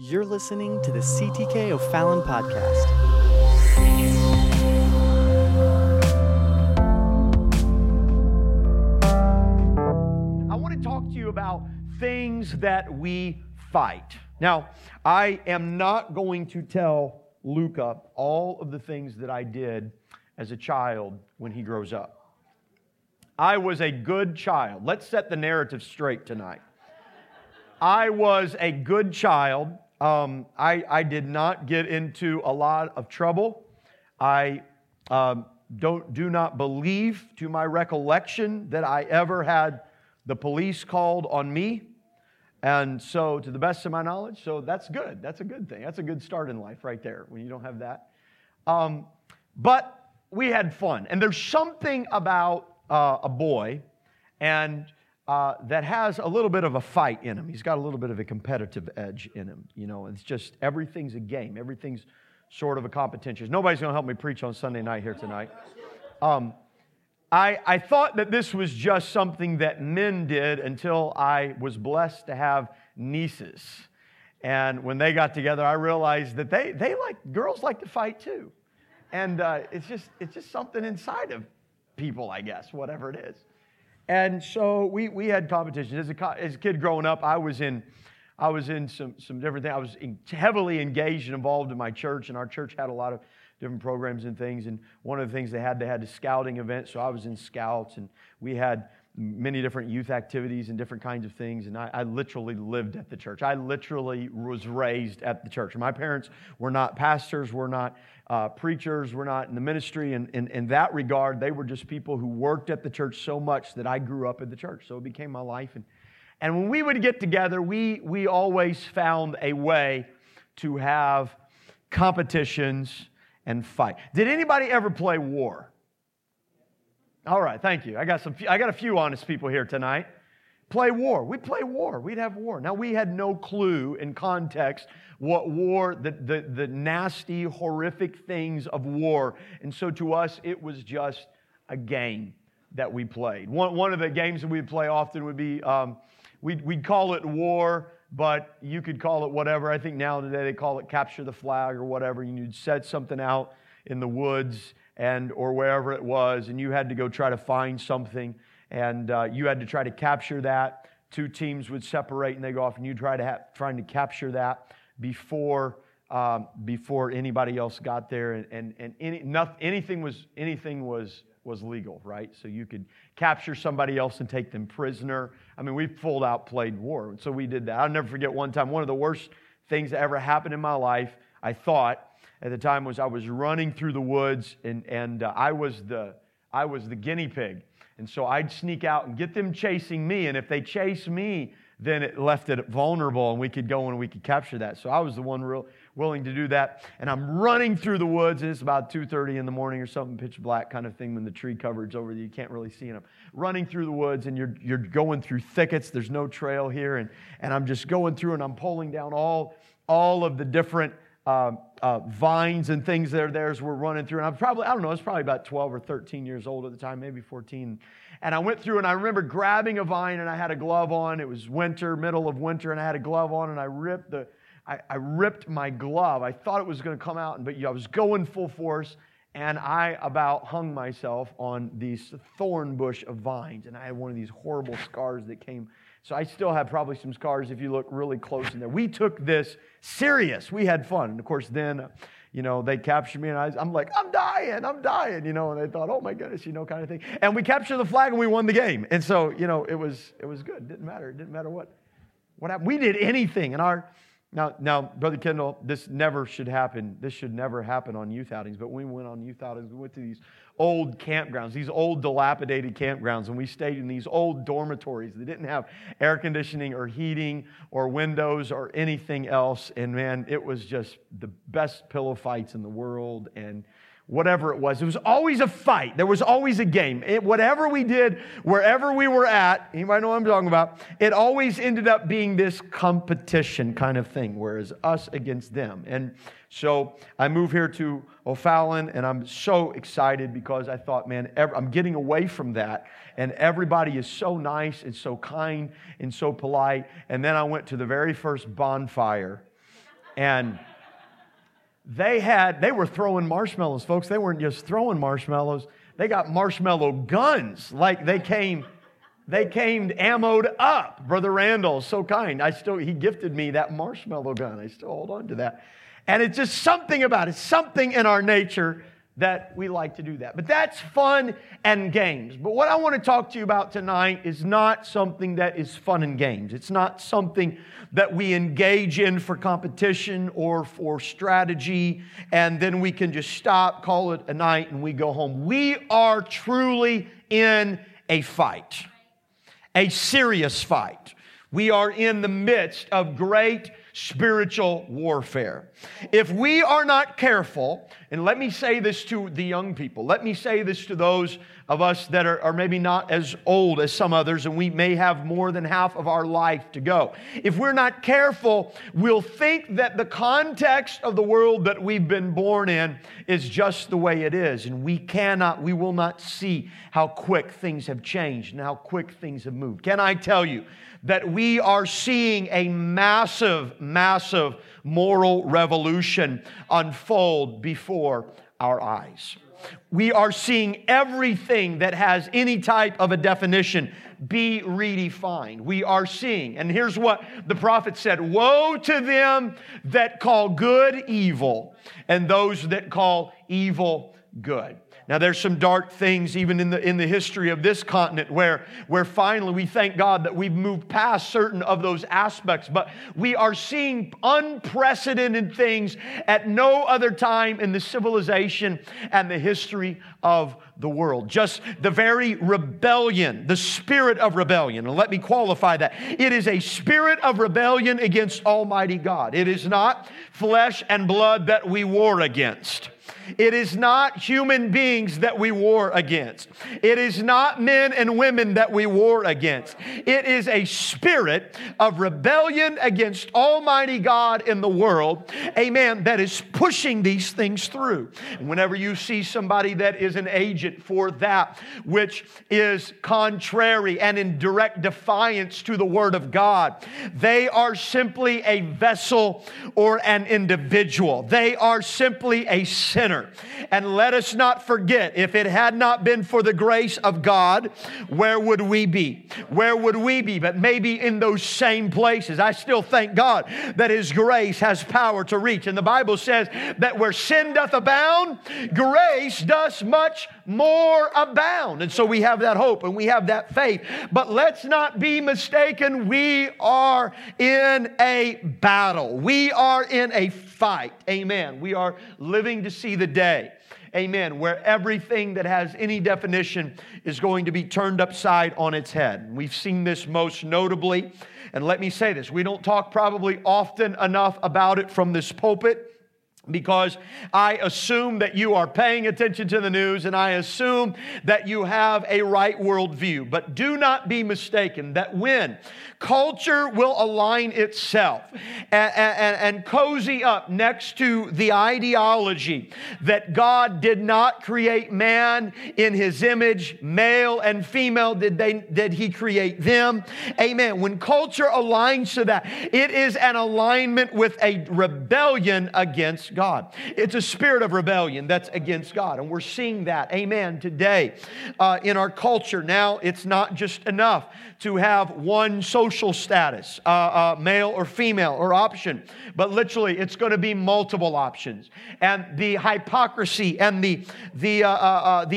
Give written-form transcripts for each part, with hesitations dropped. You're listening to the CTK O'Fallon Podcast. I want to talk to you about things that we fight. Now, I am not going to tell Luca all of the things that I did as a child when he grows up. I was a good child. Let's set the narrative straight tonight. I was a good child. I did not get into a lot of trouble. I do not believe, to my recollection, that I ever had the police called on me. And so, to the best of my knowledge, so that's good. That's a good thing. That's a good start in life right there, when you don't have that. But we had fun. And there's something about a boy and that has a little bit of a fight in him. He's got a little bit of a competitive edge in him. You know, it's just everything's a game. Everything's sort of a competition. Nobody's going to help me preach on Sunday night here tonight. I thought that this was just something that men did until I was blessed to have nieces. And when they got together, I realized that they like, girls like to fight too. And it's just something inside of people, I guess, whatever it is. And so we had competition. As a kid growing up, I was in some different things. I was heavily engaged and involved in my church, and our church had a lot of different programs and things. And one of the things they had a scouting event, so I was in scouts, and we had many different youth activities and different kinds of things. And I literally lived at the church. I literally was raised at the church. My parents were not pastors, were not preachers, were not in the ministry. And in that regard, they were just people who worked at the church so much that I grew up at the church. So it became my life. And when we would get together, we always found a way to have competitions and fight. Did anybody ever play war? All right, thank you. I got a few honest people here tonight. Play war. We'd play war. We'd have war. Now, we had no clue in context what war, the nasty, horrific things of war. And so to us, it was just a game that we played. One of the games that we'd play often would be, we'd call it war, but you could call it whatever. I think now today they call it capture the flag or whatever. You'd set something out in the woods and or wherever it was, and you had to go try to find something, and you had to try to capture that. Two teams would separate, and they go off, and you trying to capture that before anybody else got there, and anything was legal, right? So you could capture somebody else and take them prisoner. I mean, we full out played war, so we did that. I'll never forget one time. One of the worst things that ever happened in my life, I thought, at the time, was I was running through the woods, and I was the guinea pig, and so I'd sneak out and get them chasing me, and if they chased me, then it left it vulnerable, and we could go and we could capture that. So I was the one willing to do that, and I'm running through the woods, and it's about 2:30 in the morning or something, pitch black kind of thing, when the tree coverage over you can't really see, and I'm running through the woods, and you're going through thickets. There's no trail here, and I'm just going through, and I'm pulling down all of the different vines and things that are there as we're running through. And I was probably about 12 or 13 years old at the time, maybe 14. And I went through, and I remember grabbing a vine, and I had a glove on. It was winter, middle of winter, and I had a glove on, and I ripped my glove. I thought it was going to come out, but I was going full force, and I about hung myself on this thorn bush of vines, and I had one of these horrible scars that came. So I still have probably some scars if you look really close in there. We took this serious. We had fun. And of course, then, they captured me, and I'm like, I'm dying, and they thought, oh my goodness, kind of thing. And we captured the flag, and we won the game. And so, it was good. It didn't matter. What happened? We did anything. Now, Brother Kendall, this never should happen. This should never happen on youth outings. But when we went on youth outings, we went to these old campgrounds, these old dilapidated campgrounds, and we stayed in these old dormitories that didn't have air conditioning or heating or windows or anything else, and man, it was just the best pillow fights in the world, and whatever it was always a fight. There was always a game. Whatever we did, wherever we were at, anybody know what I'm talking about, it always ended up being this competition kind of thing, whereas us against them. And so I move here to O'Fallon, and I'm so excited because I thought, man, I'm getting away from that, and everybody is so nice and so kind and so polite. And then I went to the very first bonfire And they were throwing marshmallows, folks. They weren't just throwing marshmallows. They got marshmallow guns. Like they came ammoed up. Brother Randall, so kind. He gifted me that marshmallow gun. I still hold on to that. And it's just something about it, something in our nature that we like to do that. But that's fun and games. But what I want to talk to you about tonight is not something that is fun and games. It's not something that we engage in for competition or for strategy, and then we can just stop, call it a night, and we go home. We are truly in a fight, a serious fight. We are in the midst of great spiritual warfare. If we are not careful, and let me say this to the young people, let me say this to those of us that are maybe not as old as some others, and we may have more than half of our life to go. If we're not careful, we'll think that the context of the world that we've been born in is just the way it is, and we will not see how quick things have changed and how quick things have moved. Can I tell you that we are seeing a massive moral revolution unfold before our eyes? We are seeing everything that has any type of a definition be redefined. We are seeing, and here's what the prophet said, "Woe to them that call good evil, and those that call evil good." Now, there's some dark things even in the history of this continent where finally we thank God that we've moved past certain of those aspects. But we are seeing unprecedented things at no other time in the civilization and the history of the world. Just the very rebellion, the spirit of rebellion. And let me qualify that. It is a spirit of rebellion against Almighty God. It is not flesh and blood that we war against. It is not human beings that we war against. It is not men and women that we war against. It is a spirit of rebellion against Almighty God in the world, amen, that is pushing these things through. And whenever you see somebody that is an agent for that which is contrary and in direct defiance to the Word of God, they are simply a vessel or an individual. They are simply a sinner. And let us not forget, if it had not been for the grace of God, where would we be? Where would we be? But maybe in those same places. I still thank God that His grace has power to reach. And the Bible says that where sin doth abound, grace doth much more abound. And so we have that hope and we have that faith. But let's not be mistaken. We are in a battle. We are in a fight. Amen. We are living to see the day, amen, where everything that has any definition is going to be turned upside on its head. We've seen this most notably, and let me say this, we don't talk probably often enough about it from this pulpit, because I assume that you are paying attention to the news, and I assume that you have a right worldview. But do not be mistaken that when culture will align itself and cozy up next to the ideology that God did not create man in His image, male and female, did He create them? Amen. When culture aligns to that, it is an alignment with a rebellion against God. It's a spirit of rebellion that's against God. And we're seeing that, amen, today in our culture. Now, it's not just enough to have one social status, male or female or option, but literally it's going to be multiple options. And the hypocrisy and the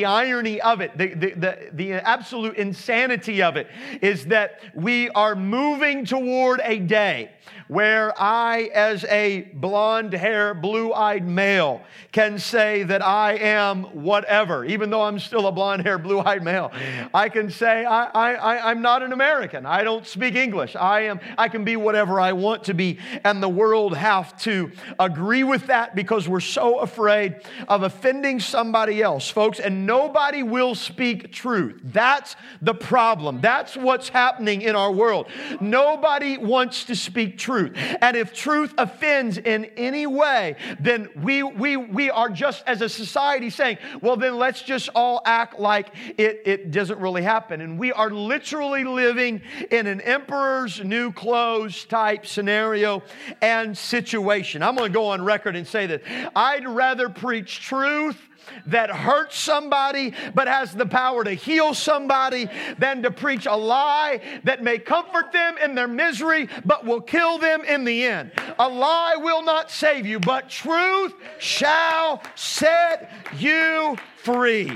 irony of it, the absolute insanity of it is that we are moving toward a day where I, as a blonde-haired, blue-eyed male, can say that I am whatever. Even though I'm still a blonde-haired, blue-eyed male, I can say I'm not an American. I don't speak English. I can be whatever I want to be, and the world have to agree with that because we're so afraid of offending somebody else, folks, and nobody will speak truth. That's the problem. That's what's happening in our world. Nobody wants to speak truth. And if truth offends in any way, then we are just as a society saying, well, then let's just all act like it doesn't really happen. And we are literally living in an emperor's new clothes type scenario and situation. I'm going to go on record and say that I'd rather preach truth that hurts somebody but has the power to heal somebody than to preach a lie that may comfort them in their misery but will kill them in the end. A lie will not save you, but truth shall set you free.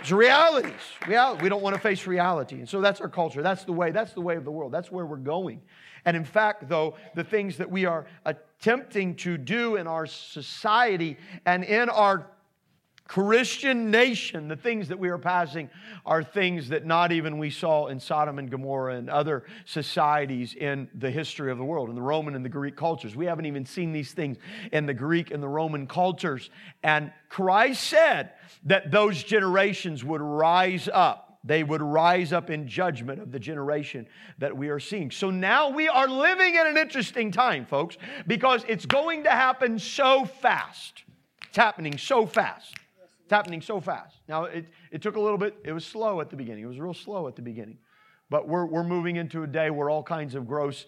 It's realities. We don't want to face reality. And so that's our culture. That's the way. That's the way of the world. That's where we're going. And in fact, though, the things that we are attempting to do in our society and in our Christian nation, the things that we are passing are things that not even we saw in Sodom and Gomorrah and other societies in the history of the world, in the Roman and the Greek cultures. We haven't even seen these things in the Greek and the Roman cultures. And Christ said that those generations would rise up. They would rise up in judgment of the generation that we are seeing. So now we are living in an interesting time, folks, because it's going to happen so fast. It's happening so fast. It's happening so fast. Now, it took a little bit. It was slow at the beginning. It was real slow at the beginning. But we're moving into a day where all kinds of gross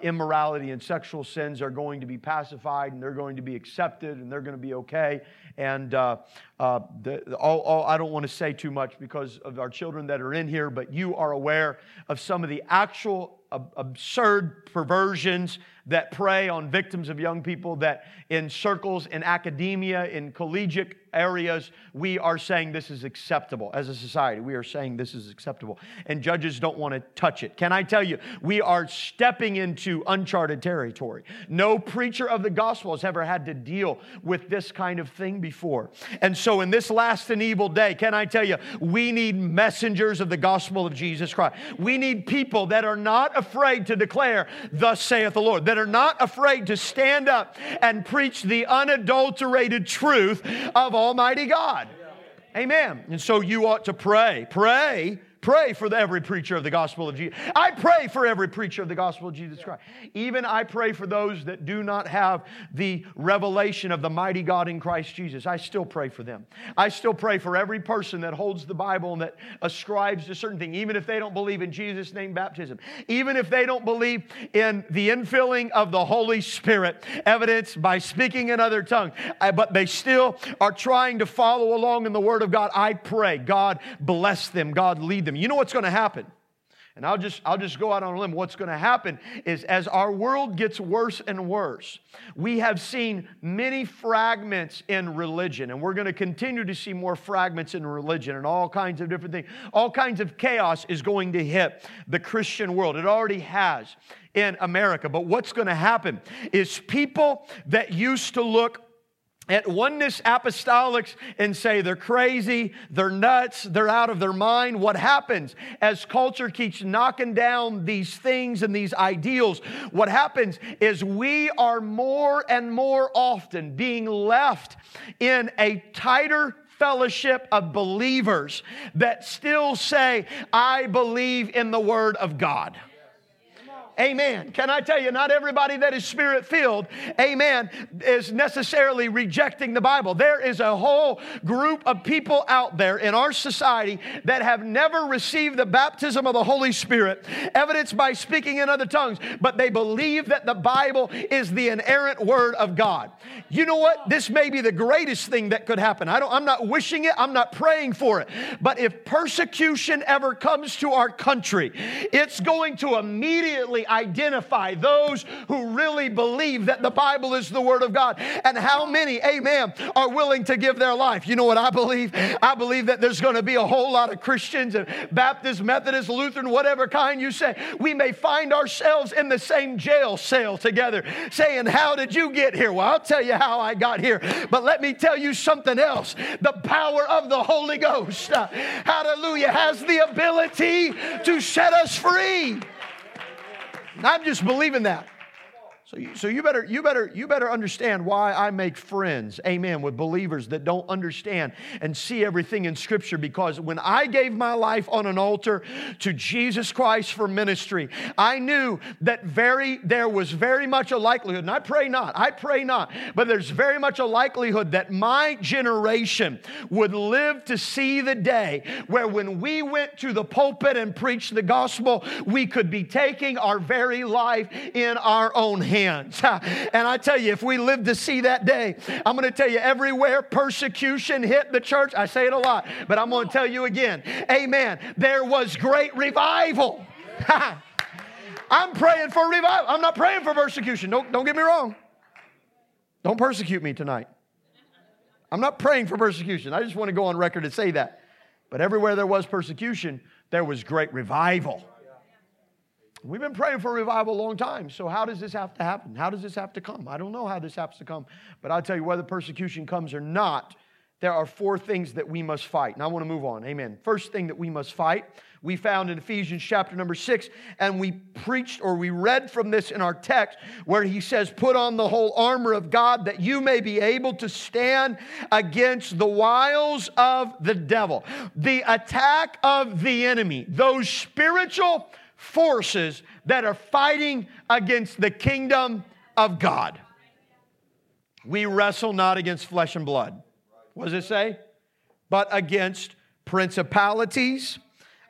immorality and sexual sins are going to be pacified, and they're going to be accepted, and they're going to be okay. And I don't want to say too much because of our children that are in here, but you are aware of some of the actual absurd perversions that prey on victims of young people that in circles, in academia, in collegiate areas, we are saying this is acceptable. As a society, we are saying this is acceptable. And judges don't want to touch it. Can I tell you, we are stepping into uncharted territory. No preacher of the gospel has ever had to deal with this kind of thing before. And so in this last and evil day, can I tell you, we need messengers of the gospel of Jesus Christ. We need people that are not afraid to declare, thus saith the Lord, that are not afraid to stand up and preach the unadulterated truth of Almighty God. Amen. And so you ought to pray for every preacher of the gospel of Jesus. I pray for every preacher of the gospel of Jesus Christ. Even I pray for those that do not have the revelation of the mighty God in Christ Jesus. I still pray for them. I still pray for every person that holds the Bible and that ascribes to certain things, even if they don't believe in Jesus' name baptism, even if they don't believe in the infilling of the Holy Spirit, evidenced by speaking in other tongues, but they still are trying to follow along in the Word of God. I pray, God bless them, God lead them. You know what's going to happen? And I'll just go out on a limb. What's going to happen is as our world gets worse and worse, we have seen many fragments in religion. And we're going to continue to see more fragments in religion and all kinds of different things. All kinds of chaos is going to hit the Christian world. It already has in America. But what's going to happen is people that used to look at Oneness Apostolics and say they're crazy, they're nuts, they're out of their mind. What happens as culture keeps knocking down these things and these ideals, what happens is we are more and more often being left in a tighter fellowship of believers that still say, I believe in the Word of God. Amen. Can I tell you, not everybody that is Spirit-filled, amen, is necessarily rejecting the Bible. There is a whole group of people out there in our society that have never received the baptism of the Holy Spirit, evidenced by speaking in other tongues, but they believe that the Bible is the inerrant Word of God. You know what? This may be the greatest thing that could happen. I'm not wishing it. I'm not praying for it. But if persecution ever comes to our country, it's going to immediately identify those who really believe that the Bible is the Word of God and how many, amen, are willing to give their life. You know what I believe? I believe that there's going to be a whole lot of Christians and Baptist, Methodist, Lutheran, whatever kind you say. We may find ourselves in the same jail cell together saying, how did you get here? Well, I'll tell you how I got here, but let me tell you something else. The power of the Holy Ghost, hallelujah, has the ability to set us free. I'm just believing that. So you better understand why I make friends, amen, with believers that don't understand and see everything in Scripture, because when I gave my life on an altar to Jesus Christ for ministry, I knew that there was very much a likelihood, and I pray not, but there's very much a likelihood that my generation would live to see the day where when we went to the pulpit and preached the gospel, we could be taking our very life in our own hands. And I tell you, if we live to see that day, I'm going to tell you everywhere persecution hit the church, I say it a lot, but I'm going to tell you again, amen, there was great revival. I'm praying for revival. I'm not praying for persecution. Don't get me wrong. Don't persecute me tonight. I'm not praying for persecution. I just want to go on record and say that. But everywhere there was persecution, there was great revival. We've been praying for revival a long time, so how does this have to happen? How does this have to come? I don't know how this has to come, but I'll tell you, whether persecution comes or not, there are four things that we must fight, and I want to move on. Amen. First thing that we must fight, we found in Ephesians chapter number 6, and we preached or we read from this in our text where he says, put on the whole armor of God that you may be able to stand against the wiles of the devil. The attack of the enemy, those spiritual forces that are fighting against the kingdom of God. We wrestle not against flesh and blood. What does it say? But against principalities,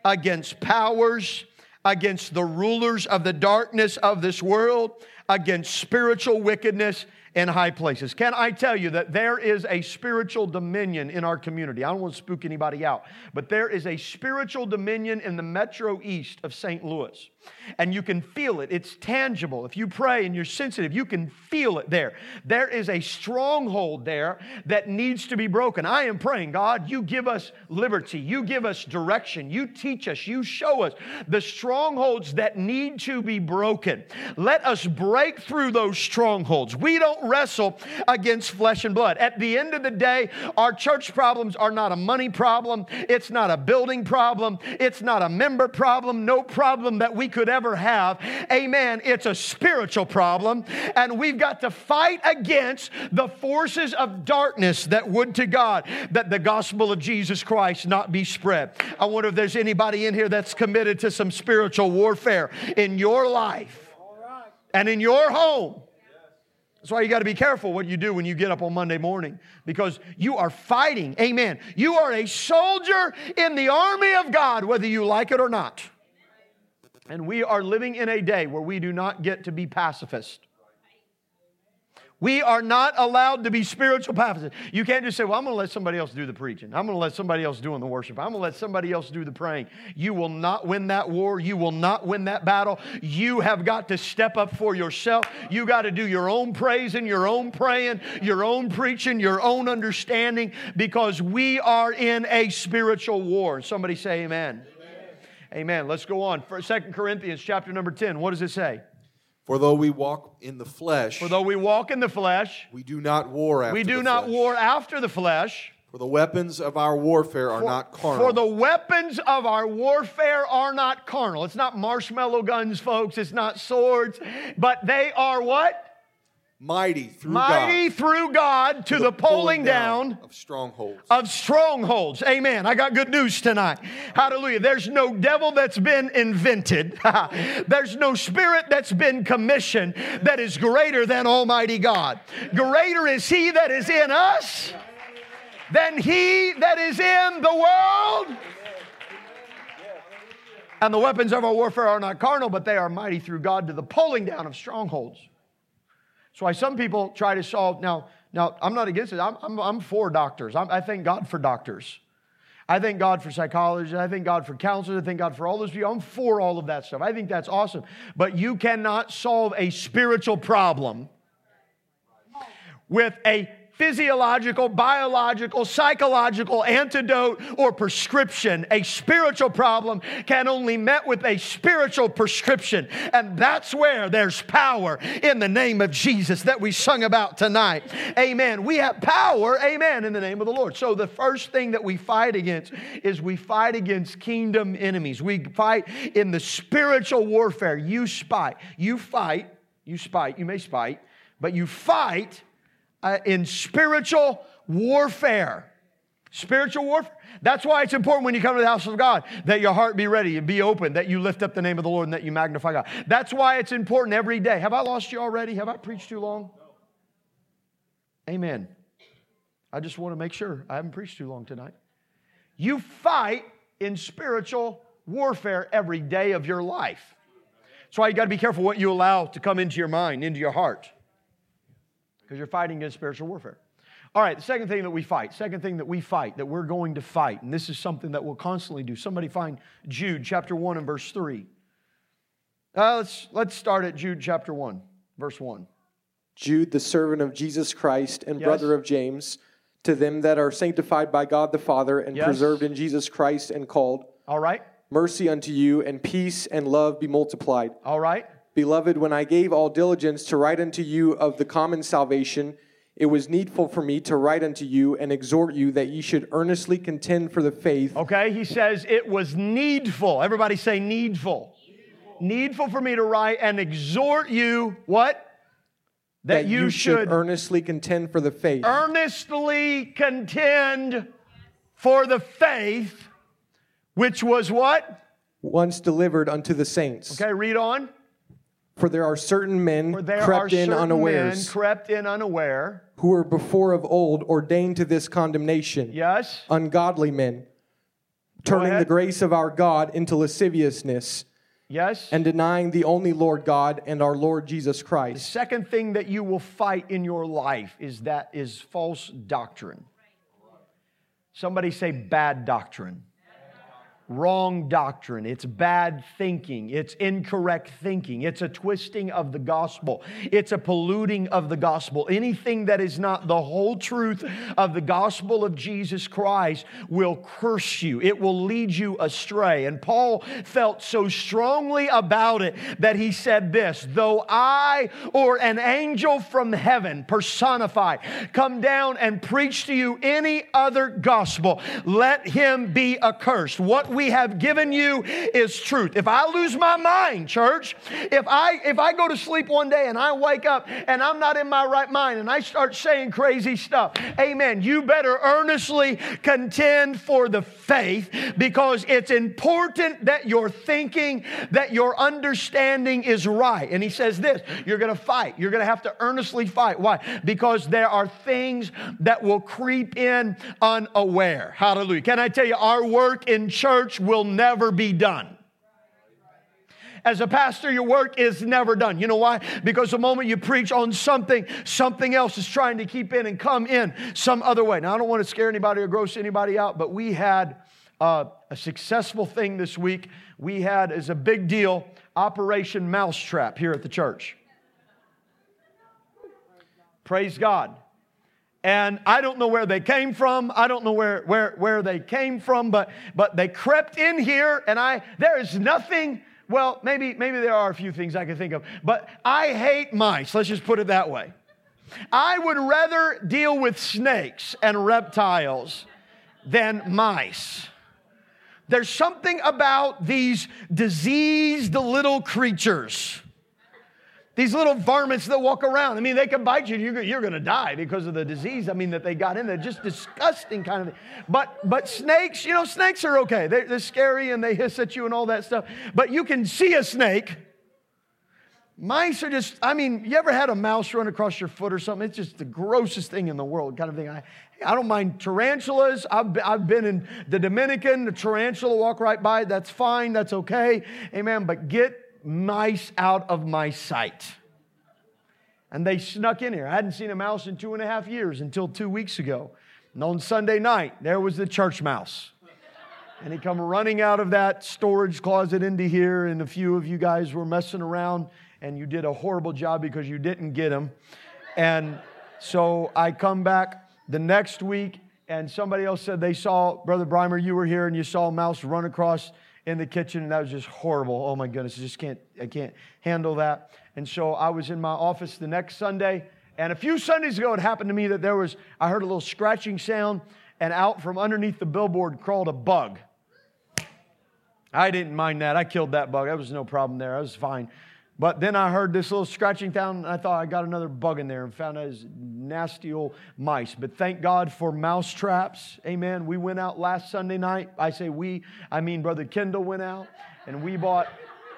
against powers, against the rulers of the darkness of this world, against spiritual wickedness in high places. Can I tell you that there is a spiritual dominion in our community? I don't want to spook anybody out, but there is a spiritual dominion in the Metro East of St. Louis. And you can feel it. It's tangible. If you pray and you're sensitive, you can feel it there. There is a stronghold there that needs to be broken. I am praying, God, you give us liberty. You give us direction. You teach us. You show us the strongholds that need to be broken. Let us break through those strongholds. We don't wrestle against flesh and blood. At the end of the day, our church problems are not a money problem. It's not a building problem. It's not a member problem. No problem that we could ever have. Amen. It's a spiritual problem, and we've got to fight against the forces of darkness that would to God that the gospel of Jesus Christ not be spread. I wonder if there's anybody in here that's committed to some spiritual warfare in your life and in your home. That's why you got to be careful what you do when you get up on Monday morning, because you are fighting. Amen. You are a soldier in the army of God, whether you like it or not. And we are living in a day where we do not get to be pacifists. We are not allowed to be spiritual pacifists. You can't just say, well, I'm going to let somebody else do the preaching. I'm going to let somebody else do the worship. I'm going to let somebody else do the praying. You will not win that war. You will not win that battle. You have got to step up for yourself. You got to do your own praising, your own praying, your own preaching, your own understanding, because we are in a spiritual war. Somebody say amen. Amen. Let's go on. 2 Corinthians chapter number 10. What does it say? For though we walk in the flesh, we do not war after the flesh. For the weapons of our warfare are not carnal. It's not marshmallow guns, folks. It's not swords. But they are what? Mighty through God to the pulling down of strongholds. Amen. I got good news tonight. Hallelujah. There's no devil that's been invented. There's no spirit that's been commissioned that is greater than Almighty God. Greater is He that is in us than he that is in the world. And the weapons of our warfare are not carnal, but they are mighty through God to the pulling down of strongholds. That's why some people try to solve. Now I'm not against it. I'm for doctors. I thank God for doctors. I thank God for psychologists. I thank God for counselors. I thank God for all those people. I'm for all of that stuff. I think that's awesome. But you cannot solve a spiritual problem with a physiological, biological, psychological antidote or prescription. A spiritual problem can only met with a spiritual prescription. And that's where there's power in the name of Jesus that we sung about tonight. Amen. We have power, amen, in the name of the Lord. So the first thing that we fight against is we fight against kingdom enemies. We fight in the spiritual warfare. You fight You may spite, but you fight in spiritual warfare. Spiritual warfare. That's why it's important when you come to the house of God that your heart be ready and be open, that you lift up the name of the Lord and that you magnify God. That's why it's important every day. Have I lost you already? Have I preached too long? Amen. I just want to make sure I haven't preached too long tonight. You fight in spiritual warfare every day of your life. That's why you got to be careful what you allow to come into your mind, into your heart, because you're fighting against spiritual warfare. All right, the second thing that we fight, that we're going to fight, and this is something that we'll constantly do. Somebody find Jude chapter 1 and verse 3. Let's start at Jude chapter 1, verse 1. Jude, the servant of Jesus Christ and brother of James, to them that are sanctified by God the Father and preserved in Jesus Christ and called. All right. Mercy unto you and peace and love be multiplied. All right. Beloved, when I gave all diligence to write unto you of the common salvation, it was needful for me to write unto you and exhort you that ye should earnestly contend for the faith. Okay, he says it was needful. Everybody say needful. Needful for me to write and exhort you, what? That you should earnestly contend for the faith. Earnestly contend for the faith, which was what? Once delivered unto the saints. Okay, read on. For there are certain men crept in unaware, who were before of old ordained to this condemnation. Yes. Ungodly men, turning the grace of our God into lasciviousness. Yes. And denying the only Lord God and our Lord Jesus Christ. The second thing that you will fight in your life is false doctrine. Somebody say bad doctrine. Wrong doctrine. It's bad thinking. It's incorrect thinking. It's a twisting of the gospel. It's a polluting of the gospel. Anything that is not the whole truth of the gospel of Jesus Christ will curse you. It will lead you astray. And Paul felt so strongly about it that he said this, though I or an angel from heaven personified come down and preach to you any other gospel, let him be accursed. What we have given you is truth. If I lose my mind, church, if I go to sleep one day and I wake up and I'm not in my right mind and I start saying crazy stuff, amen, you better earnestly contend for the faith, because it's important that your thinking, that your understanding is right. And he says this, you're going to fight. You're going to have to earnestly fight. Why? Because there are things that will creep in unaware. Hallelujah. Can I tell you, our work in church will never be done. As a pastor, your work is never done. You know why? Because the moment you preach on something, something else is trying to keep in and come in some other way. Now, I don't want to scare anybody or gross anybody out, but we had a successful thing this week. We had, as a big deal, Operation Mousetrap here at the church. Praise God. And I don't know where they came from. I don't know where they came from, but they crept in here, and there is nothing. Well, maybe there are a few things I can think of, but I hate mice. Let's just put it that way. I would rather deal with snakes and reptiles than mice. There's something about these diseased little creatures. These little varmints that walk around. I mean, they can bite you. You're going to die because of the disease, that they got in there. Just disgusting kind of thing. But snakes, snakes are okay. They're scary and they hiss at you and all that stuff. But you can see a snake. Mice are just, you ever had a mouse run across your foot or something? It's just the grossest thing in the world kind of thing. I don't mind tarantulas. I've been in the Dominican. The tarantula walk right by. That's fine. That's okay. Amen. But get mice out of my sight. And they snuck in here. I hadn't seen a mouse in 2.5 years until 2 weeks ago. And on Sunday night, there was the church mouse. And he come running out of that storage closet into here, and a few of you guys were messing around, and you did a horrible job because you didn't get him. And so I come back the next week, and somebody else said they saw, Brother Brimer, you were here, and you saw a mouse run across in the kitchen, and that was just horrible. Oh my goodness, I can't handle that. And so I was in my office the next Sunday, and a few Sundays ago it happened to me that I heard a little scratching sound, and out from underneath the billboard crawled a bug. I didn't mind that. I killed that bug. That was no problem there. I was fine. But then I heard this little scratching sound, and I thought I got another bug in there and found out it was nasty old mice. But thank God for mouse traps. Amen. We went out last Sunday night. I say we, I mean Brother Kendall went out, and we bought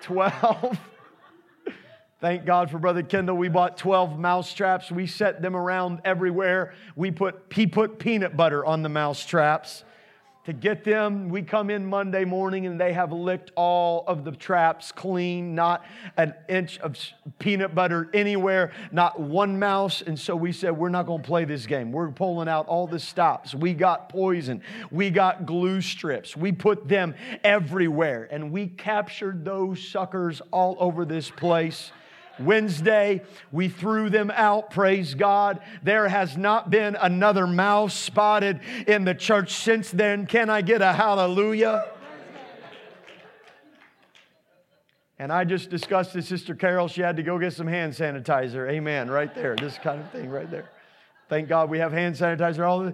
12. Thank God for Brother Kendall. We bought 12 mouse traps. We set them around everywhere. He put peanut butter on the mouse traps. To get them, we come in Monday morning and they have licked all of the traps clean, not an inch of peanut butter anywhere, not one mouse. And so we said, we're not going to play this game. We're pulling out all the stops. We got poison. We got glue strips. We put them everywhere. And we captured those suckers all over this place. Wednesday, we threw them out, praise God. There has not been another mouse spotted in the church since then. Can I get a hallelujah? And I just discussed with Sister Carol. She had to go get some hand sanitizer. Amen, right there. This kind of thing right there. Thank God we have hand sanitizer. All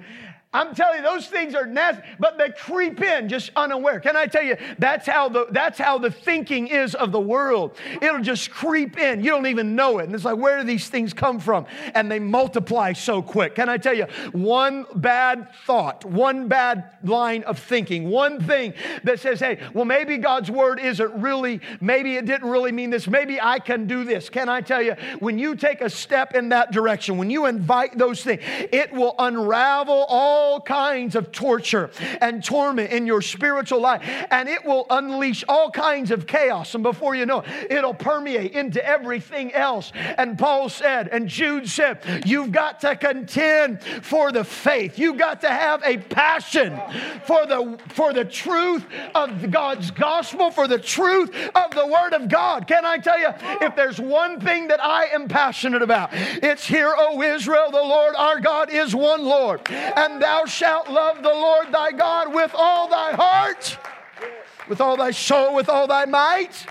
I'm telling you, those things are nasty, but they creep in just unaware. Can I tell you, that's how the thinking is of the world. It'll just creep in. You don't even know it. And it's like, where do these things come from? And they multiply so quick. Can I tell you, one bad thought, one bad line of thinking, one thing that says, hey, well, maybe God's word isn't really, maybe it didn't really mean this. Maybe I can do this. Can I tell you, when you take a step in that direction, when you invite those things, it will unravel all kinds of torture and torment in your spiritual life, and it will unleash all kinds of chaos, and before you know it, it'll permeate into everything else. And Paul said, and Jude said, you've got to contend for the faith. You've got to have a passion for the truth of God's gospel, for the truth of the Word of God. Can I tell you, if there's one thing that I am passionate about, it's hear, O Israel, the Lord our God is one Lord, and that thou shalt love the Lord thy God with all thy heart, with all thy soul, with all thy might.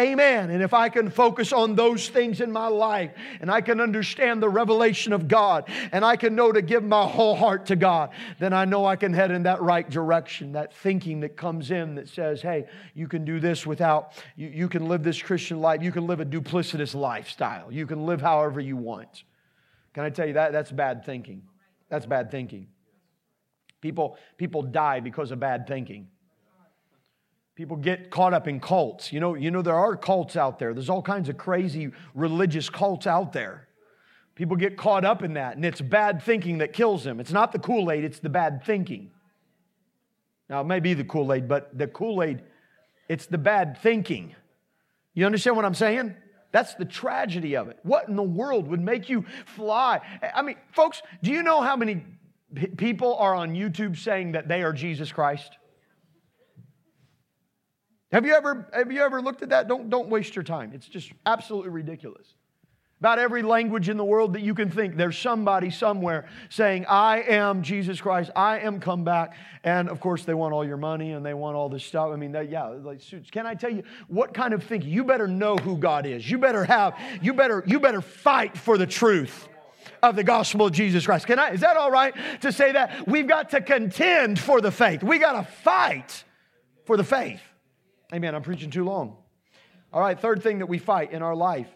Amen. And if I can focus on those things in my life, and I can understand the revelation of God, and I can know to give my whole heart to God, then I know I can head in that right direction. That thinking that comes in that says, hey, you can do this without, you can live this Christian life. You can live a duplicitous lifestyle. You can live however you want. Can I tell you that? That's bad thinking. That's bad thinking. People die because of bad thinking. People get caught up in cults. You know there are cults out there. There's all kinds of crazy religious cults out there. People get caught up in that, and it's bad thinking that kills them. It's not the Kool-Aid, it's the bad thinking. Now, it may be the Kool-Aid, but the Kool-Aid, it's the bad thinking. You understand what I'm saying? That's the tragedy of it. What in the world would make you fly? I mean, folks, do you know how many people are on YouTube saying that they are Jesus Christ? Have you ever looked at that? Don't waste your time. It's just absolutely ridiculous. About every language in the world that you can think, there's somebody somewhere saying, I am Jesus Christ, I am come back. And of course, they want all your money and they want all this stuff. I mean, can I tell you what kind of thinking? You better know who God is. You better fight for the truth of the gospel of Jesus Christ. Is that all right to say that? We've got to contend for the faith. We got to fight for the faith. Amen. I'm preaching too long. All right, third thing that we fight in our life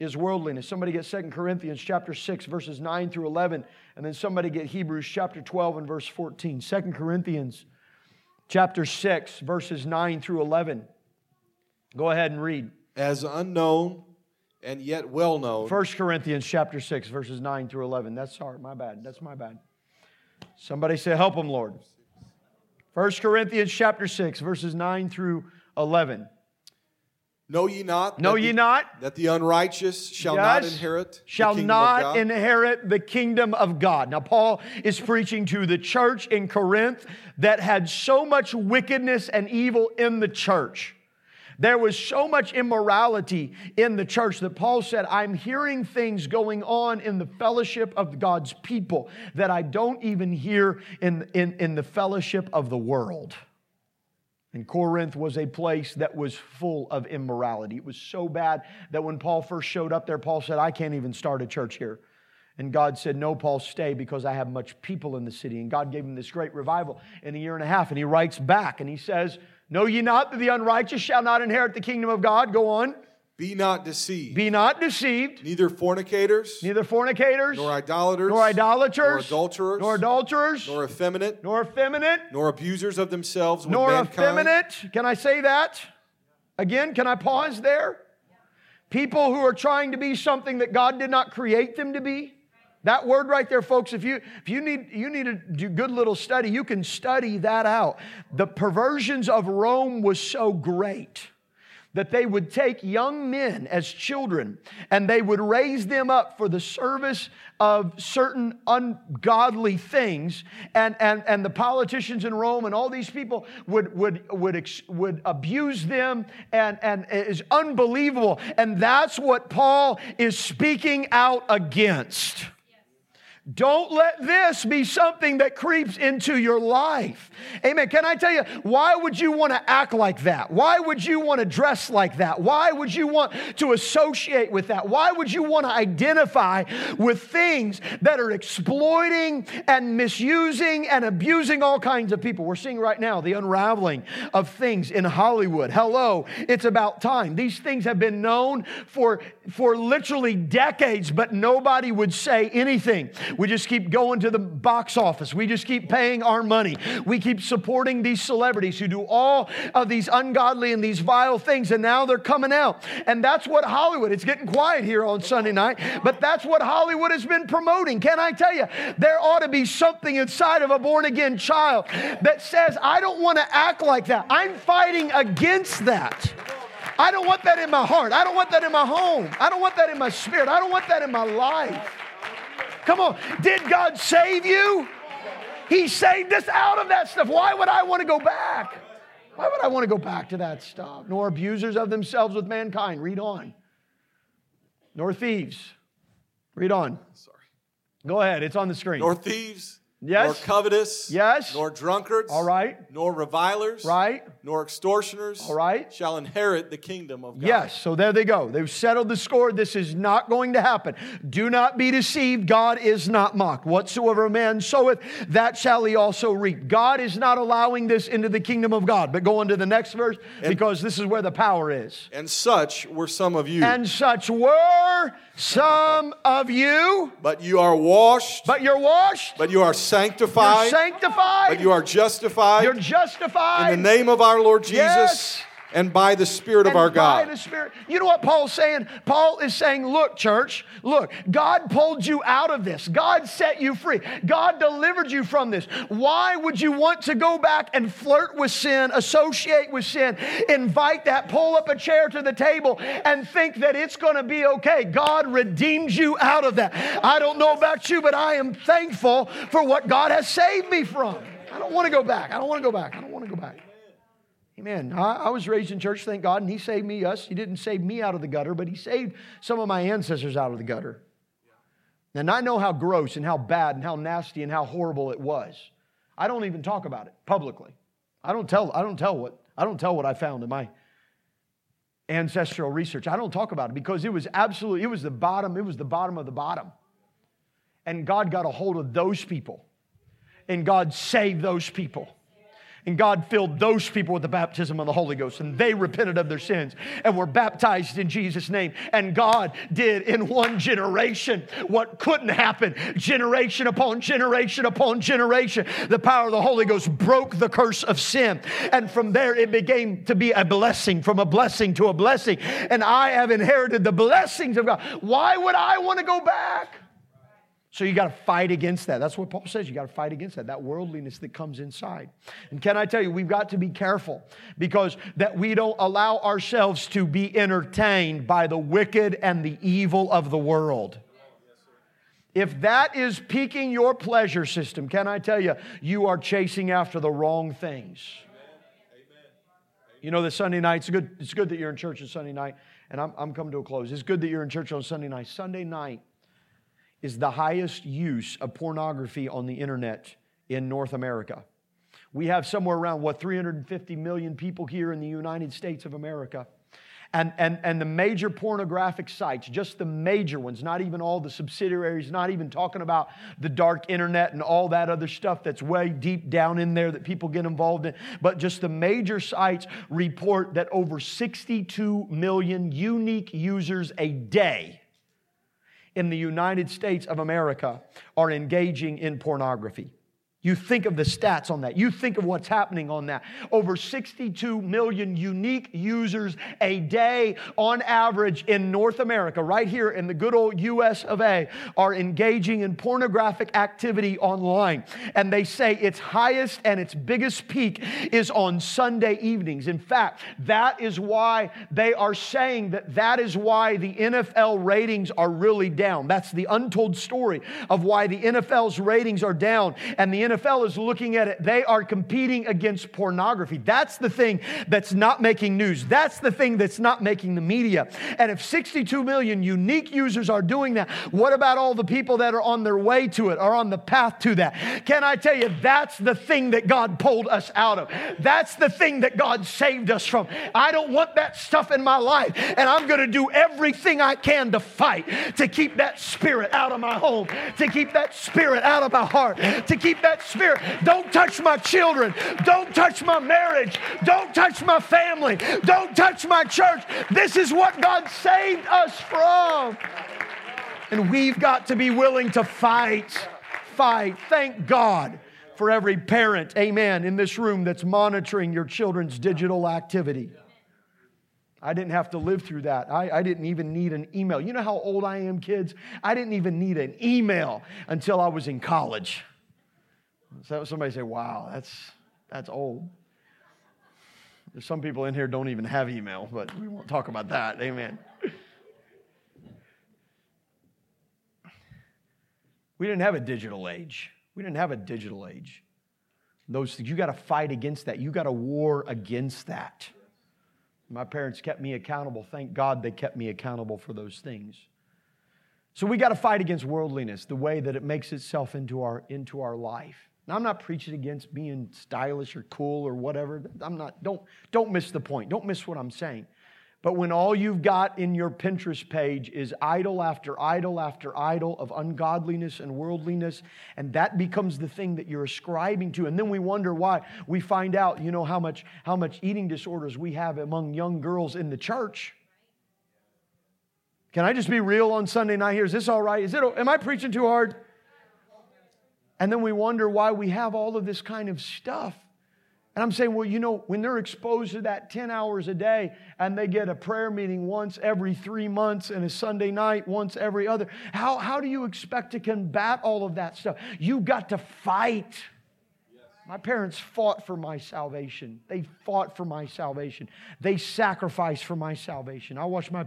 is worldliness. Somebody get 2 Corinthians chapter 6, verses 9 through 11, and then somebody get Hebrews chapter 12 and verse 14. 2 Corinthians chapter 6, verses 9 through 11. Go ahead and read. As unknown and yet well known. 1 Corinthians chapter 6, verses 9 through 11. That's my bad. Somebody say, help them, Lord. 1 Corinthians chapter 6, verses 9 through 11. Know ye not that the unrighteous shall not inherit the kingdom of God. Now Paul is preaching to the church in Corinth that had so much wickedness and evil in the church. There was so much immorality in the church that Paul said, I'm hearing things going on in the fellowship of God's people that I don't even hear in the fellowship of the world. And Corinth was a place that was full of immorality. It was so bad that when Paul first showed up there, Paul said, I can't even start a church here. And God said, no, Paul, stay, because I have much people in the city. And God gave him this great revival in a year and a half. And he writes back and he says, know ye not that the unrighteous shall not inherit the kingdom of God? Go on. Be not deceived. Be not deceived. Neither fornicators, nor idolaters, nor adulterers, nor effeminate, nor abusers of themselves with mankind. Can I say that? Again, can I pause there? People who are trying to be something that God did not create them to be. That word right there, folks, if you need to do good little study, you can study that out. The perversions of Rome was so great that they would take young men as children and they would raise them up for the service of certain ungodly things. And the politicians in Rome and all these people would abuse them, and it is unbelievable. And that's what Paul is speaking out against. Don't let this be something that creeps into your life. Amen. Can I tell you, why would you want to act like that? Why would you want to dress like that? Why would you want to associate with that? Why would you want to identify with things that are exploiting and misusing and abusing all kinds of people? We're seeing right now the unraveling of things in Hollywood. Hello, it's about time. These things have been known for literally decades, but nobody would say anything. We just keep going to the box office. We just keep paying our money. We keep supporting these celebrities who do all of these ungodly and these vile things, and now they're coming out. And that's what Hollywood, it's getting quiet here on Sunday night, but that's what Hollywood has been promoting. Can I tell you, there ought to be something inside of a born-again child that says, I don't want to act like that. I'm fighting against that. I don't want that in my heart. I don't want that in my home. I don't want that in my spirit. I don't want that in my life. Come on. Did God save you? He saved us out of that stuff. Why would I want to go back? Why would I want to go back to that stuff? Nor abusers of themselves with mankind. Read on. Nor thieves. Read on. Sorry. Go ahead. It's on the screen. Nor thieves. Yes. Nor covetous. Yes. Nor drunkards. All right. Nor revilers. Right. Nor extortioners. All right. Shall inherit the kingdom of God. Yes. So there they go. They've settled the score. This is not going to happen. Do not be deceived. God is not mocked. Whatsoever a man soweth, that shall he also reap. God is not allowing this into the kingdom of God. But go on to the next verse, because this is where the power is. And such were some of you. And such were some of you. But you are washed. But you're washed. But you are sanctified. You're sanctified. But you are justified. You're justified. In the name of our Lord Jesus. Yes. And by the Spirit of our God. By the Spirit. You know what Paul's saying? Paul is saying, look, church, look, God pulled you out of this. God set you free. God delivered you from this. Why would you want to go back and flirt with sin, associate with sin, invite that, pull up a chair to the table, and think that it's going to be okay? God redeemed you out of that. I don't know about you, but I am thankful for what God has saved me from. I don't want to go back. I don't want to go back. I don't want to go back. Amen. I was raised in church, thank God, and He saved me, us. He didn't save me out of the gutter, but He saved some of my ancestors out of the gutter. And I know how gross and how bad and how nasty and how horrible it was. I don't even talk about it publicly. I don't tell what I found in my ancestral research. I don't talk about it because it was the bottom of the bottom. And God got a hold of those people. And God saved those people. And God filled those people with the baptism of the Holy Ghost, and they repented of their sins and were baptized in Jesus' name. And God did in one generation what couldn't happen, generation upon generation upon generation. The power of the Holy Ghost broke the curse of sin. And from there it became to be a blessing, from a blessing to a blessing. And I have inherited the blessings of God. Why would I want to go back? So you got to fight against that. That's what Paul says. You got to fight against that worldliness that comes inside. And can I tell you, we've got to be careful because that we don't allow ourselves to be entertained by the wicked and the evil of the world. If that is piquing your pleasure system, can I tell you, you are chasing after the wrong things. You know that Sunday night, it's good that you're in church on Sunday night, and I'm coming to a close. It's good that you're in church on Sunday night. Sunday night is the highest use of pornography on the internet in North America. We have somewhere around, 350 million people here in the United States of America. And the major pornographic sites, just the major ones, not even all the subsidiaries, not even talking about the dark internet and all that other stuff that's way deep down in there that people get involved in. But just the major sites report that over 62 million unique users a day in the United States of America are engaging in pornography. You think of the stats on that. You think of what's happening on that. Over 62 million unique users a day on average in North America, right here in the good old US of A, are engaging in pornographic activity online. And they say its highest and its biggest peak is on Sunday evenings. In fact, that is why they are saying that is why the NFL ratings are really down. That's the untold story of why the NFL's ratings are down. And the NFL is looking at it. They are competing against pornography. That's the thing that's not making news. That's the thing that's not making the media. And if 62 million unique users are doing that, what about all the people that are on their way to it or on the path to that? Can I tell you, that's the thing that God pulled us out of. That's the thing that God saved us from. I don't want that stuff in my life, and I'm going to do everything I can to fight to keep that spirit out of my home, to keep that spirit out of my heart, to keep that spirit. Don't touch my children. Don't touch my marriage. Don't touch my family. Don't touch my church. This is what God saved us from. And we've got to be willing to fight. Thank God for every parent, amen, in this room that's monitoring your children's digital activity. I didn't have to live through that. I didn't even need an email. You know how old I am, kids? I didn't even need an email until I was in college. So somebody say, wow, that's old. There's some people in here don't even have email, but we won't talk about that. Amen. We didn't have a digital age. Those things, you got to fight against that. You got to war against that. My parents kept me accountable. Thank God they kept me accountable for those things. So we got to fight against worldliness, the way that it makes itself into our life. Now, I'm not preaching against being stylish or cool or whatever. I'm not. Don't miss the point. Don't miss what I'm saying. But when all you've got in your Pinterest page is idol after idol after idol of ungodliness and worldliness, and that becomes the thing that you're ascribing to, and then we wonder why. We find out, you know, how much eating disorders we have among young girls in the church. Can I just be real on Sunday night here? Is this all right? Am I preaching too hard? And then we wonder why we have all of this kind of stuff. And I'm saying, well, you know, when they're exposed to that 10 hours a day and they get a prayer meeting once every 3 months and a Sunday night once every other, how do you expect to combat all of that stuff? You got to fight. My parents fought for my salvation. They fought for my salvation. They sacrificed for my salvation. I watched my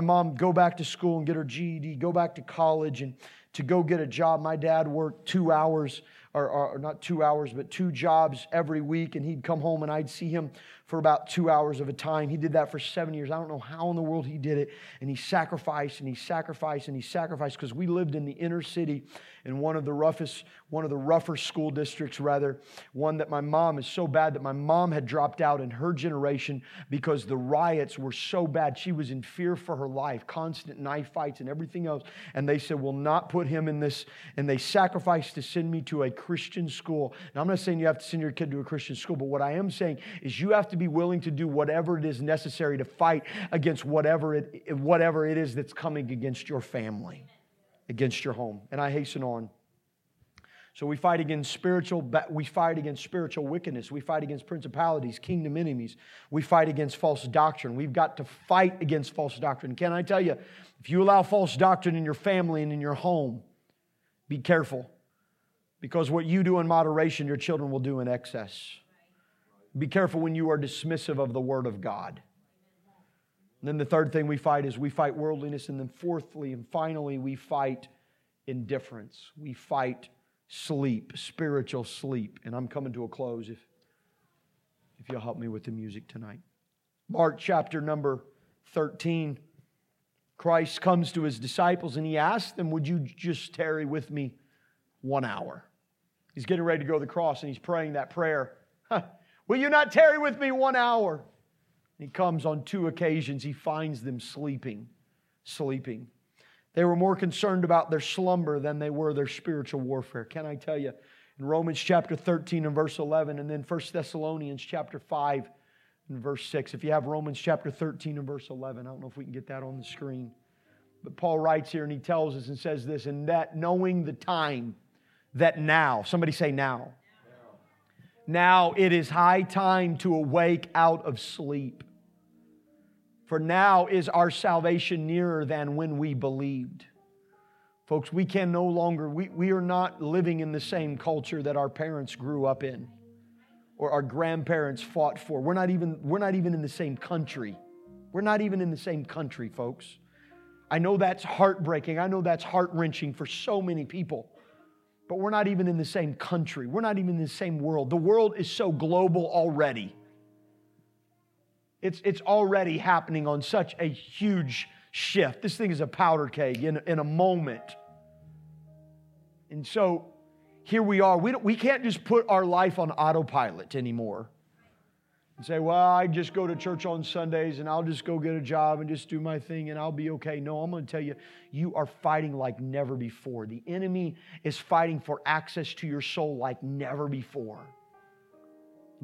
mom go back to school and get her GED, go back to college and to go get a job. My dad worked 2 hours, or not 2 hours, but 2 jobs every week. And he'd come home and I'd see him for about 2 hours of a time. He did that for 7 years. I don't know how in the world he did it. And he sacrificed because we lived in the inner city in one of the rougher school districts, rather. One that my mom is so bad that my mom had dropped out in her generation because the riots were so bad. She was in fear for her life, constant knife fights and everything else. And they said, we'll not put him in this. And they sacrificed to send me to a Christian school. Now, I'm not saying you have to send your kid to a Christian school, but what I am saying is you have to be willing to do whatever it is necessary to fight against whatever it is that's coming against your family, against your home. And I hasten on. So we fight against spiritual wickedness. We fight against principalities, kingdom enemies. We fight against false doctrine. We've got to fight against false doctrine. Can I tell you, if you allow false doctrine in your family and in your home, be careful. Because what you do in moderation, your children will do in excess. Be careful when you are dismissive of the Word of God. And then the third thing we fight is we fight worldliness. And then fourthly and finally, we fight indifference. We fight sleep, spiritual sleep. And I'm coming to a close if you'll help me with the music tonight. Mark chapter number 13. Christ comes to His disciples and He asks them, would you just tarry with me 1 hour? He's getting ready to go to the cross and He's praying that prayer. Will you not tarry with me 1 hour? He comes on two occasions. He finds them sleeping. They were more concerned about their slumber than they were their spiritual warfare. Can I tell you, in Romans chapter 13 and verse 11, and then 1 Thessalonians chapter 5 and verse 6. If you have Romans chapter 13 and verse 11, I don't know if we can get that on the screen. But Paul writes here and he tells us and says this, and that knowing the time, that now, somebody say now. Now it is high time to awake out of sleep. For now is our salvation nearer than when we believed. Folks, we can no longer, we are not living in the same culture that our parents grew up in or our grandparents fought for. We're not even in the same country. We're not even in the same country, folks. I know that's heartbreaking. I know that's heart-wrenching for so many people. But we're not even in the same country. We're not even in the same world. The world is so global already. It's already happening on such a huge shift. This thing is a powder keg in a moment. And so here we are. We can't just put our life on autopilot anymore and say, well, I just go to church on Sundays and I'll just go get a job and just do my thing and I'll be okay. No, I'm going to tell you, you are fighting like never before. The enemy is fighting for access to your soul like never before.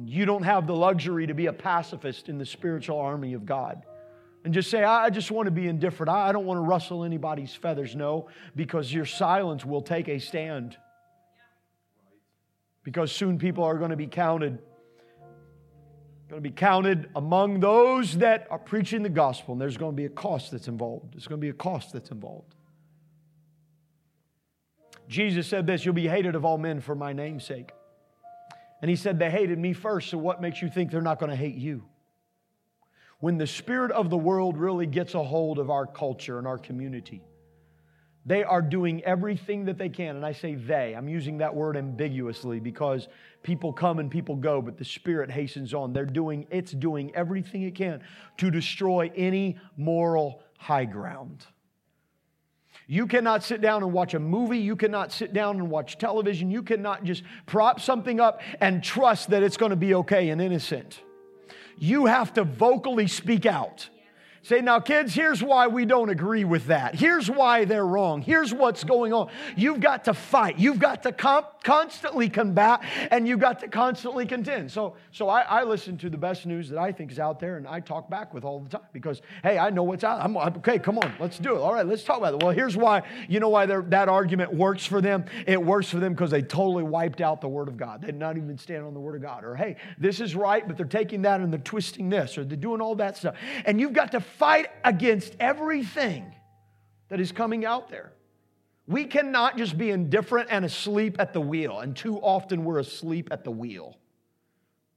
You don't have the luxury to be a pacifist in the spiritual army of God and just say, I just want to be indifferent. I don't want to rustle anybody's feathers. No, because your silence will take a stand. Because soon people are going to be counted. Going to be counted among those that are preaching the gospel. And there's going to be a cost that's involved. There's going to be a cost that's involved. Jesus said this, you'll be hated of all men for my name's sake. And he said, they hated me first, so what makes you think they're not going to hate you? When the spirit of the world really gets a hold of our culture and our community, they are doing everything that they can. And I say they. I'm using that word ambiguously because people come and people go, but the spirit hastens on. It's doing everything it can to destroy any moral high ground. You cannot sit down and watch a movie. You cannot sit down and watch television. You cannot just prop something up and trust that it's going to be okay and innocent. You have to vocally speak out. Say, now kids, here's why we don't agree with that. Here's why they're wrong. Here's what's going on. You've got to fight. You've got to constantly combat, and you've got to constantly contend. So I listen to the best news that I think is out there, and I talk back with all the time because, hey, I know what's out. Okay, come on, let's do it. All right, let's talk about it. Well, here's why. You know why that argument works for them? It works for them because they totally wiped out the Word of God. They did not even stand on the Word of God. Or, hey, this is right, but they're taking that and they're twisting this, or they're doing all that stuff. And you've got to fight against everything that is coming out there. We cannot just be indifferent and asleep at the wheel. And too often we're asleep at the wheel.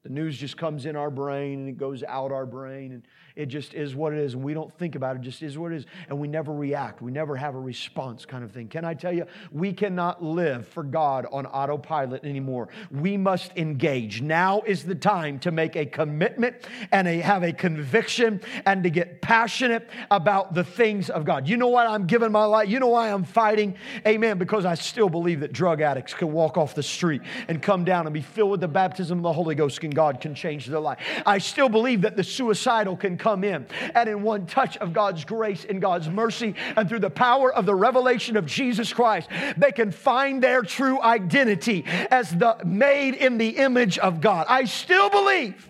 The news just comes in our brain and it goes out our brain. And it just is what it is. And we don't think about it. It just is what it is. And we never react. We never have a response kind of thing. Can I tell you, we cannot live for God on autopilot anymore. We must engage. Now is the time to make a commitment and have a conviction and to get passionate about the things of God. You know what? I'm giving my life. You know why I'm fighting? Amen. Because I still believe that drug addicts can walk off the street and come down and be filled with the baptism of the Holy Ghost, and God can change their life. I still believe that the suicidal can come in, and in one touch of God's grace and God's mercy and through the power of the revelation of Jesus Christ, they can find their true identity as the made in the image of God. I still believe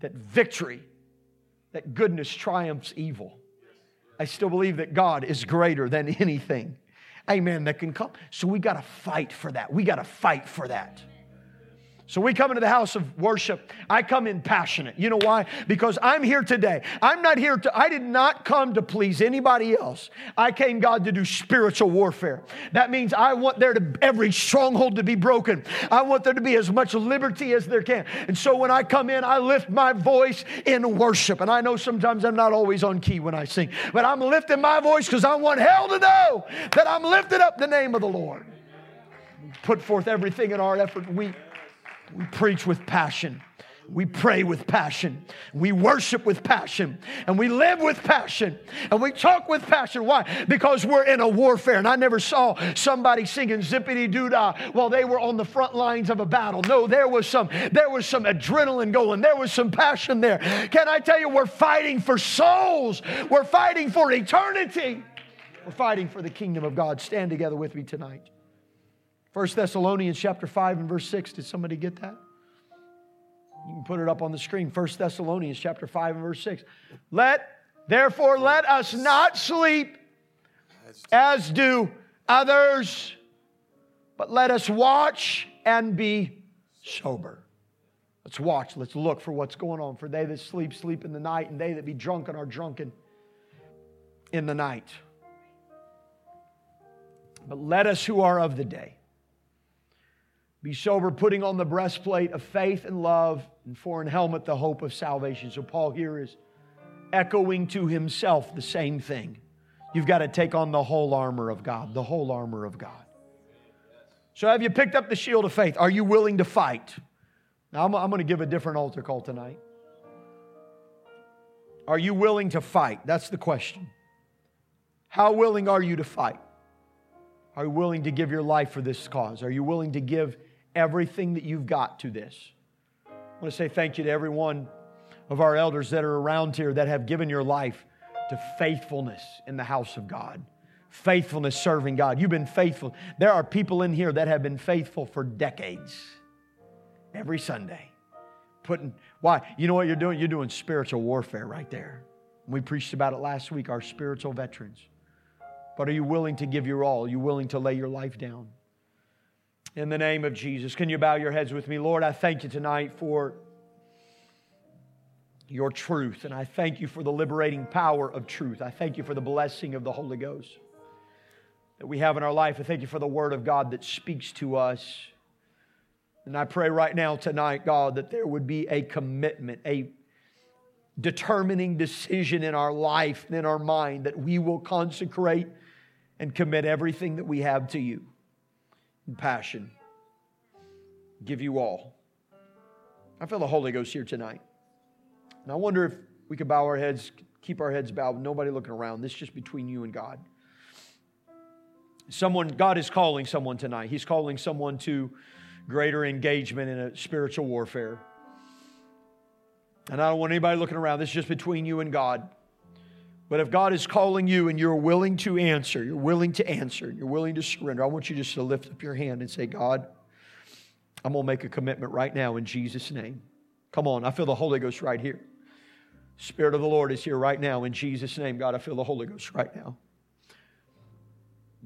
that victory, that goodness triumphs evil. I still believe that God is greater than anything. Amen. That can come. So we got to fight for that. We got to fight for that. So we come into the house of worship. I come in passionate. You know why? Because I'm here today. I did not come to please anybody else. I came, God, to do spiritual warfare. That means I want every stronghold to be broken. I want there to be as much liberty as there can. And so when I come in, I lift my voice in worship. And I know sometimes I'm not always on key when I sing, but I'm lifting my voice because I want hell to know that I'm lifting up the name of the Lord. Put forth everything in our effort. We preach with passion. We pray with passion. We worship with passion. And we live with passion. And we talk with passion. Why? Because we're in a warfare. And I never saw somebody singing zippity-doo-dah while they were on the front lines of a battle. No, there was some adrenaline going. There was some passion there. Can I tell you, we're fighting for souls. We're fighting for eternity. We're fighting for the kingdom of God. Stand together with me tonight. 1 Thessalonians chapter 5 and verse 6. Did somebody get that? You can put it up on the screen. 1 Thessalonians chapter 5 and verse 6. Therefore let us not sleep as do others, but let us watch and be sober. Let's watch. Let's look for what's going on. For they that sleep, sleep in the night, and they that be drunken are drunken in the night. But let us who are of the day be sober, putting on the breastplate of faith and love, and for an helmet the hope of salvation. So Paul here is echoing to himself the same thing. You've got to take on the whole armor of God, the whole armor of God. So have you picked up the shield of faith? Are you willing to fight? Now I'm going to give a different altar call tonight. Are you willing to fight? That's the question. How willing are you to fight? Are you willing to give your life for this cause? Are you willing to give everything that you've got to this? I want to say thank you to every one of our elders that are around here that have given your life to faithfulness in the house of God. Faithfulness serving God. You've been faithful. There are people in here that have been faithful for decades. Every Sunday. Why? You know what you're doing? You're doing spiritual warfare right there. We preached about it last week, our spiritual veterans. But are you willing to give your all? Are you willing to lay your life down? In the name of Jesus, can you bow your heads with me? Lord, I thank you tonight for your truth, and I thank you for the liberating power of truth. I thank you for the blessing of the Holy Ghost that we have in our life. I thank you for the Word of God that speaks to us. And I pray right now tonight, God, that there would be a commitment, a determining decision in our life and in our mind that we will consecrate and commit everything that we have to you in passion. Give you all. I feel the Holy Ghost here tonight. And I wonder if we could bow our heads, keep our heads bowed, nobody looking around. This is just between you and God. God is calling someone tonight. He's calling someone to greater engagement in a spiritual warfare. And I don't want anybody looking around. This is just between you and God. But if God is calling you and you're willing to answer, you're willing to surrender, I want you just to lift up your hand and say, God, I'm going to make a commitment right now in Jesus' name. Come on, I feel the Holy Ghost right here. Spirit of the Lord is here right now in Jesus' name. God, I feel the Holy Ghost right now.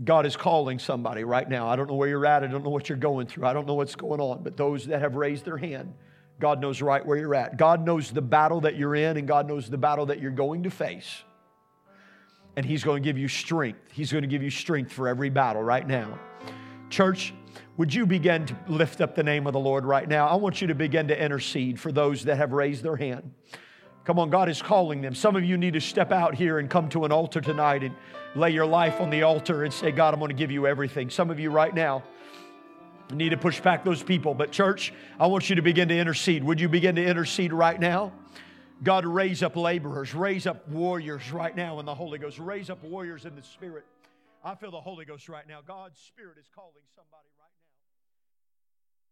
God is calling somebody right now. I don't know where you're at. I don't know what you're going through. I don't know what's going on. But those that have raised their hand, God knows right where you're at. God knows the battle that you're in, and God knows the battle that you're going to face. And He's going to give you strength. He's going to give you strength for every battle right now. Church, would you begin to lift up the name of the Lord right now? I want you to begin to intercede for those that have raised their hand. Come on, God is calling them. Some of you need to step out here and come to an altar tonight and lay your life on the altar and say, God, I'm going to give you everything. Some of you right now need to push back those people. But church, I want you to begin to intercede. Would you begin to intercede right now? God, raise up laborers. Raise up warriors right now in the Holy Ghost. Raise up warriors in the Spirit. I feel the Holy Ghost right now. God's Spirit is calling somebody.